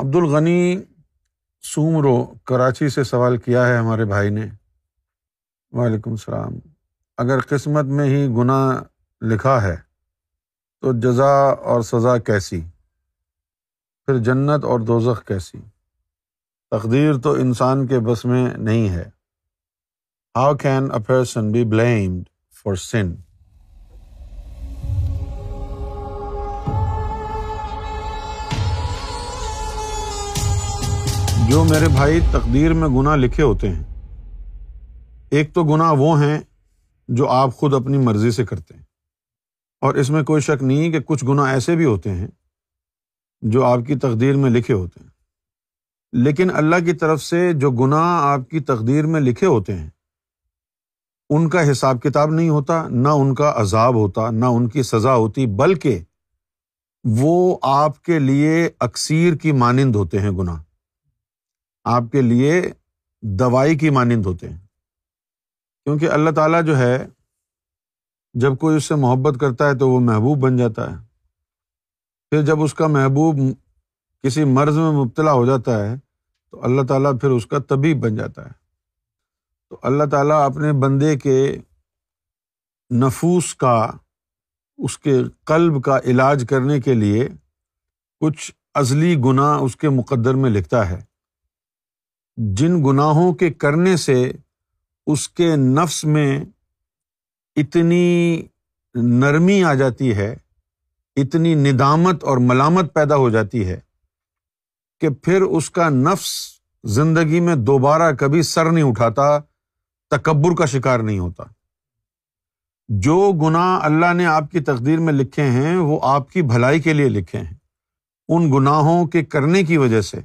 عبد الغنی سومرو کراچی سے سوال کیا ہے ہمارے بھائی نے، وعلیکم السلام، اگر قسمت میں ہی گناہ لکھا ہے تو جزا اور سزا کیسی، پھر جنت اور دوزخ کیسی؟ تقدیر تو انسان کے بس میں نہیں ہے. How can a person be blamed for sin? جو میرے بھائی تقدیر میں گناہ لکھے ہوتے ہیں، ایک تو گناہ وہ ہیں جو آپ خود اپنی مرضی سے کرتے ہیں، اور اس میں کوئی شک نہیں کہ کچھ گناہ ایسے بھی ہوتے ہیں جو آپ کی تقدیر میں لکھے ہوتے ہیں. لیکن اللہ کی طرف سے جو گناہ آپ کی تقدیر میں لکھے ہوتے ہیں، ان کا حساب کتاب نہیں ہوتا، نہ ان کا عذاب ہوتا، نہ ان کی سزا ہوتی، بلکہ وہ آپ کے لیے اکسیر کی مانند ہوتے ہیں. گناہ آپ کے لیے دوائی کی مانند ہوتے ہیں، کیونکہ اللہ تعالیٰ جو ہے، جب کوئی اس سے محبت کرتا ہے تو وہ محبوب بن جاتا ہے، پھر جب اس کا محبوب کسی مرض میں مبتلا ہو جاتا ہے تو اللہ تعالیٰ پھر اس کا طبیب بن جاتا ہے. تو اللہ تعالیٰ اپنے بندے کے نفوس کا، اس کے قلب کا علاج کرنے کے لیے کچھ ازلی گناہ اس کے مقدر میں لکھتا ہے، جن گناہوں کے کرنے سے اس کے نفس میں اتنی نرمی آ جاتی ہے، اتنی ندامت اور ملامت پیدا ہو جاتی ہے کہ پھر اس کا نفس زندگی میں دوبارہ کبھی سر نہیں اٹھاتا، تکبر کا شکار نہیں ہوتا. جو گناہ اللہ نے آپ کی تقدیر میں لکھے ہیں وہ آپ کی بھلائی کے لیے لکھے ہیں. ان گناہوں کے کرنے کی وجہ سے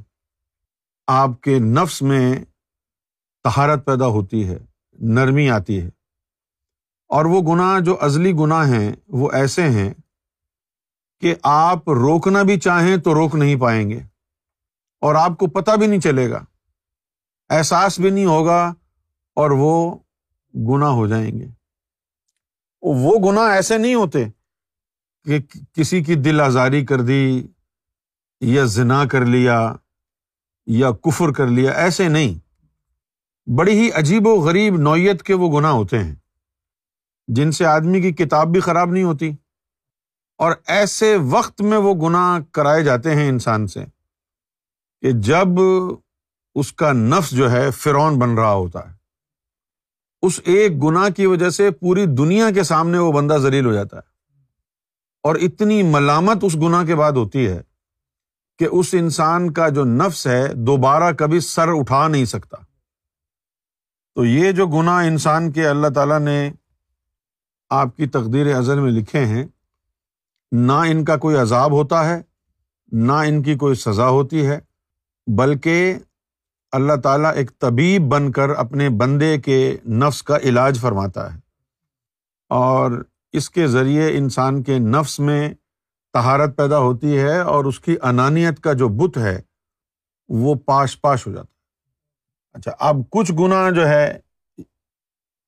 آپ کے نفس میں طہارت پیدا ہوتی ہے، نرمی آتی ہے. اور وہ گناہ جو ازلی گناہ ہیں وہ ایسے ہیں کہ آپ روکنا بھی چاہیں تو روک نہیں پائیں گے، اور آپ کو پتہ بھی نہیں چلے گا، احساس بھی نہیں ہوگا، اور وہ گناہ ہو جائیں گے. وہ گناہ ایسے نہیں ہوتے کہ کسی کی دل آزاری کر دی، یا زنا کر لیا، یا کفر کر لیا، ایسے نہیں. بڑی ہی عجیب و غریب نوعیت کے وہ گناہ ہوتے ہیں جن سے آدمی کی کتاب بھی خراب نہیں ہوتی، اور ایسے وقت میں وہ گناہ کرائے جاتے ہیں انسان سے کہ جب اس کا نفس جو ہے فرعون بن رہا ہوتا ہے. اس ایک گناہ کی وجہ سے پوری دنیا کے سامنے وہ بندہ ذلیل ہو جاتا ہے، اور اتنی ملامت اس گناہ کے بعد ہوتی ہے کہ اس انسان کا جو نفس ہے دوبارہ کبھی سر اٹھا نہیں سکتا. تو یہ جو گناہ انسان کے اللہ تعالیٰ نے آپ کی تقدیر ازل میں لکھے ہیں، نہ ان کا کوئی عذاب ہوتا ہے، نہ ان کی کوئی سزا ہوتی ہے، بلکہ اللہ تعالیٰ ایک طبیب بن کر اپنے بندے کے نفس کا علاج فرماتا ہے، اور اس کے ذریعے انسان کے نفس میں طہارت پیدا ہوتی ہے، اور اس کی انانیت کا جو بت ہے وہ پاش پاش ہو جاتا ہے. اچھا، اب کچھ گناہ جو ہے،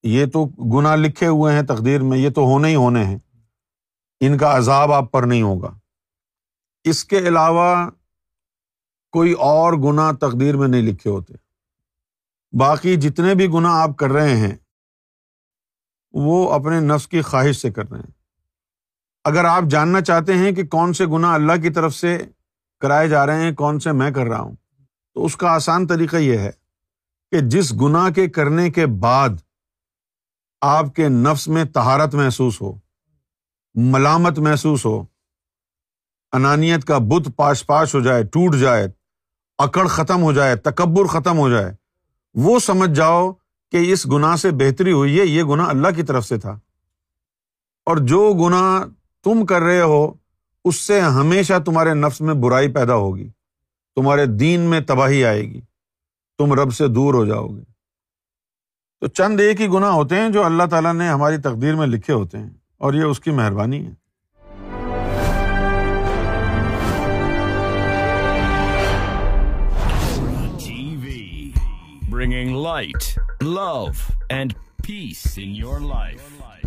یہ تو گناہ لکھے ہوئے ہیں تقدیر میں، یہ تو ہونے ہی ہونے ہیں، ان کا عذاب آپ پر نہیں ہوگا. اس کے علاوہ کوئی اور گناہ تقدیر میں نہیں لکھے ہوتے. باقی جتنے بھی گناہ آپ کر رہے ہیں وہ اپنے نفس کی خواہش سے کر رہے ہیں. اگر آپ جاننا چاہتے ہیں کہ کون سے گناہ اللہ کی طرف سے کرائے جا رہے ہیں، کون سے میں کر رہا ہوں، تو اس کا آسان طریقہ یہ ہے کہ جس گناہ کے کرنے کے بعد آپ کے نفس میں طہارت محسوس ہو، ملامت محسوس ہو، انانیت کا بت پاش پاش ہو جائے، ٹوٹ جائے، اکڑ ختم ہو جائے، تکبر ختم ہو جائے، وہ سمجھ جاؤ کہ اس گناہ سے بہتری ہوئی ہے، یہ گناہ اللہ کی طرف سے تھا. اور جو گناہ تم کر رہے ہو اس سے ہمیشہ تمہارے نفس میں برائی پیدا ہوگی، تمہارے دین میں تباہی آئے گی، تم رب سے دور ہو جاؤ گے. تو چند ایک ہی گناہ ہوتے ہیں جو اللہ تعالیٰ نے ہماری تقدیر میں لکھے ہوتے ہیں، اور یہ اس کی مہربانی ہے. Bringing light, love and peace in your life.